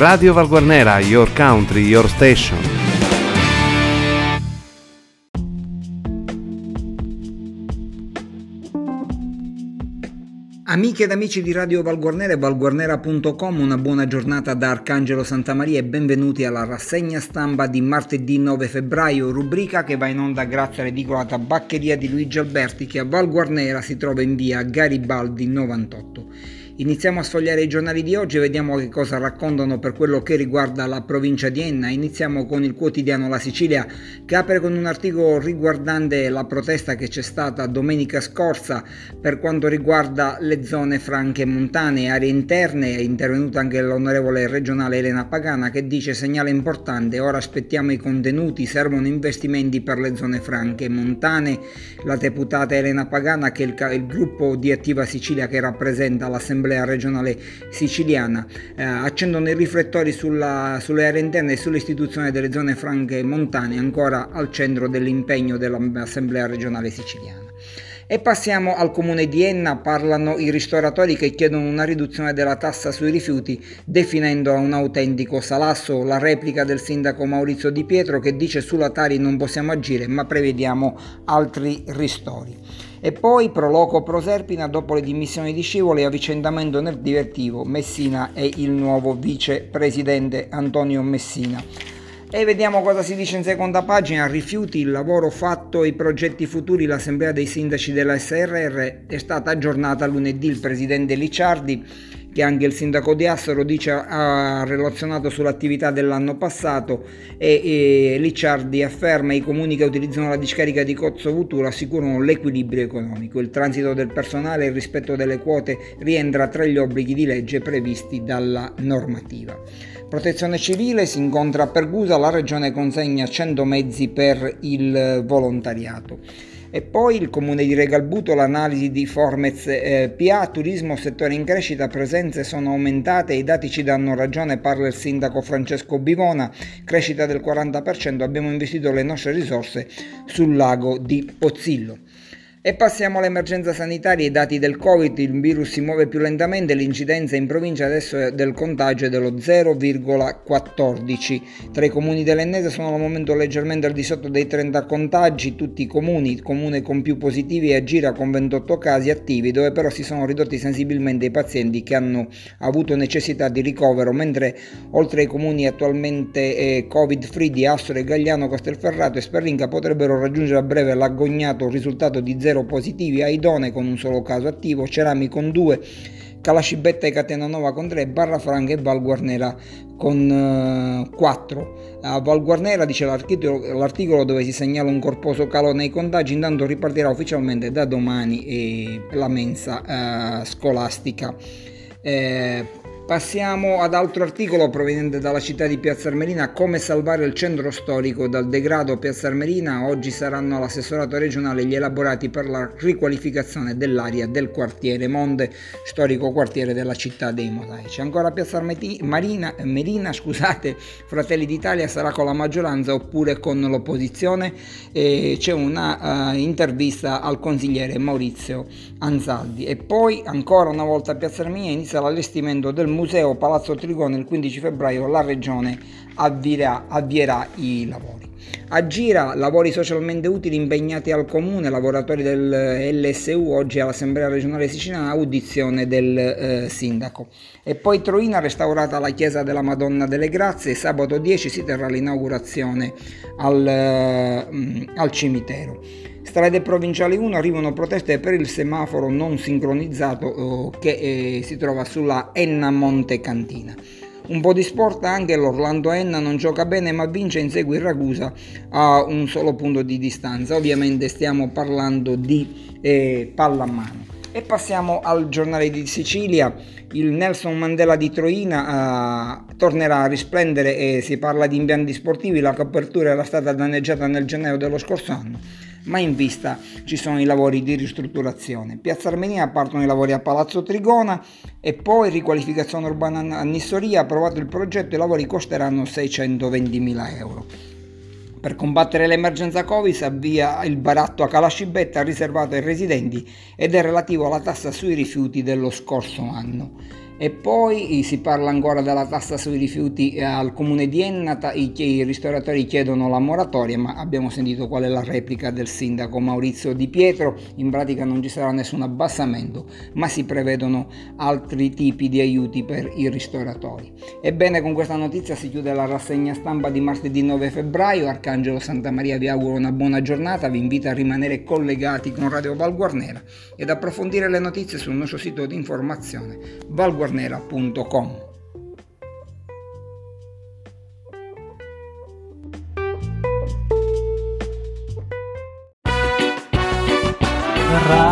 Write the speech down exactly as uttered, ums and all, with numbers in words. Radio Valguarnera, your country, your station. Amiche ed amici di Radio Valguarnera e valguarnera punto com, una buona giornata da Arcangelo Santamaria e benvenuti alla rassegna stampa di martedì nove febbraio, rubrica che va in onda grazie all'edicola Tabaccheria di Luigi Alberti che a Valguarnera si trova in via Garibaldi novantotto. Iniziamo a sfogliare i giornali di oggi e vediamo che cosa raccontano per quello che riguarda la provincia di Enna. Iniziamo con il quotidiano La Sicilia che apre con un articolo riguardante la protesta che c'è stata domenica scorsa per quanto riguarda le zone franche montane e aree interne. È intervenuta anche l'onorevole regionale Elena Pagana che dice: segnale importante, ora aspettiamo i contenuti, servono investimenti per le zone franche montane. La deputata Elena Pagana, che è il gruppo di Attiva Sicilia che rappresenta l'assemblea regionale siciliana, eh, accendono i riflettori sulla, sulle aree interne e sull'istituzione delle zone franche montane, ancora al centro dell'impegno dell'assemblea regionale siciliana. E passiamo al comune di Enna, parlano i ristoratori che chiedono una riduzione della tassa sui rifiuti, definendola un autentico salasso. La replica del sindaco Maurizio Di Pietro che dice: sulla Tari non possiamo agire, ma prevediamo altri ristori. E poi Pro Loco Proserpina, dopo le dimissioni di Scivoli, avvicendamento nel direttivo, Messina e il nuovo vicepresidente Antonio Messina. E vediamo cosa si dice in seconda pagina: rifiuti, il lavoro fatto, i progetti futuri, l'assemblea dei sindaci della S R R è stata aggiornata lunedì. Il presidente Licciardi, che anche il sindaco di Assoro dice, ha relazionato sull'attività dell'anno passato e, e Licciardi afferma: i comuni che utilizzano la discarica di Cozzo Vutura assicurano l'equilibrio economico, il transito del personale e il rispetto delle quote rientra tra gli obblighi di legge previsti dalla normativa. Protezione civile, si incontra a Pergusa, la regione consegna cento mezzi per il volontariato. E poi il comune di Regalbuto, l'analisi di Formez eh, P A, turismo settore in crescita, presenze sono aumentate, i dati ci danno ragione, parla il sindaco Francesco Bivona, crescita del quaranta per cento, abbiamo investito le nostre risorse sul lago di Pozzillo. E passiamo all'emergenza sanitaria, i dati del Covid, il virus si muove più lentamente, l'incidenza in provincia adesso del contagio è dello zero virgola quattordici. Tra i comuni dell'Ennese sono al momento leggermente al di sotto dei trenta contagi, tutti i comuni, il comune con più positivi è Agira con ventotto casi attivi, dove però si sono ridotti sensibilmente i pazienti che hanno avuto necessità di ricovero, mentre oltre ai comuni attualmente eh, Covid free di Assoro e Gagliano Castelferrato e Sperlinga potrebbero raggiungere a breve l'agognato risultato di zero positivi a Idone con un solo caso attivo, Cerami con due, Calascibetta e Catena Nova con tre, Barra Franca e Valguarnera con eh, quattro. A Valguarnera, dice l'articolo, l'articolo, dove si segnala un corposo calo nei contagi, intanto ripartirà ufficialmente da domani eh, la mensa eh, scolastica. Eh, Passiamo ad altro articolo proveniente dalla città di Piazza Armerina, come salvare il centro storico dal degrado. Piazza Armerina, oggi saranno all'assessorato regionale gli elaborati per la riqualificazione dell'area del quartiere Monte Storico, quartiere della città dei mosaici. Ancora Piazza Armerina, Merina, scusate, Fratelli d'Italia sarà con la maggioranza oppure con l'opposizione, e c'è una uh, intervista al consigliere Maurizio Anzaldi. E poi ancora una volta a Piazza Armerina inizia l'allestimento del museo Palazzo Trigona, il quindici febbraio la regione avvierà, avvierà i lavori. Agira, lavori socialmente utili impegnati al comune, lavoratori del L S U, oggi all'assemblea regionale siciliana audizione del eh, sindaco. E poi Troina, restaurata la chiesa della Madonna delle Grazie, sabato dieci si terrà l'inaugurazione al, eh, al cimitero. Strade provinciali uno, arrivano proteste per il semaforo non sincronizzato eh, che eh, si trova sulla Enna Monte Cantina. Un po' di sport anche, l'Orlando Enna non gioca bene ma vince e insegue il Ragusa a un solo punto di distanza. Ovviamente stiamo parlando di eh, pallamano. E passiamo al giornale di Sicilia, il Nelson Mandela di Troina eh, tornerà a risplendere e si parla di impianti sportivi, la copertura era stata danneggiata nel gennaio dello scorso anno, ma in vista ci sono i lavori di ristrutturazione. Piazza Armerina partono i lavori a Palazzo Trigona e poi riqualificazione urbana a Nissoria, approvato il progetto, i lavori costeranno seicentoventimila euro. Per combattere l'emergenza Covid si avvia il baratto a Calascibetta riservato ai residenti ed è relativo alla tassa sui rifiuti dello scorso anno. E poi si parla ancora della tassa sui rifiuti al comune di Ennata, i, i ristoratori chiedono la moratoria, ma abbiamo sentito qual è la replica del sindaco Maurizio Di Pietro. In pratica non ci sarà nessun abbassamento, ma si prevedono altri tipi di aiuti per i ristoratori. Ebbene, con questa notizia si chiude la rassegna stampa di martedì nove febbraio. Arcangelo Santamaria vi auguro una buona giornata, vi invito a rimanere collegati con Radio Valguarnera ed approfondire le notizie sul nostro sito di informazione valguarnera punto com. nera punto com Right.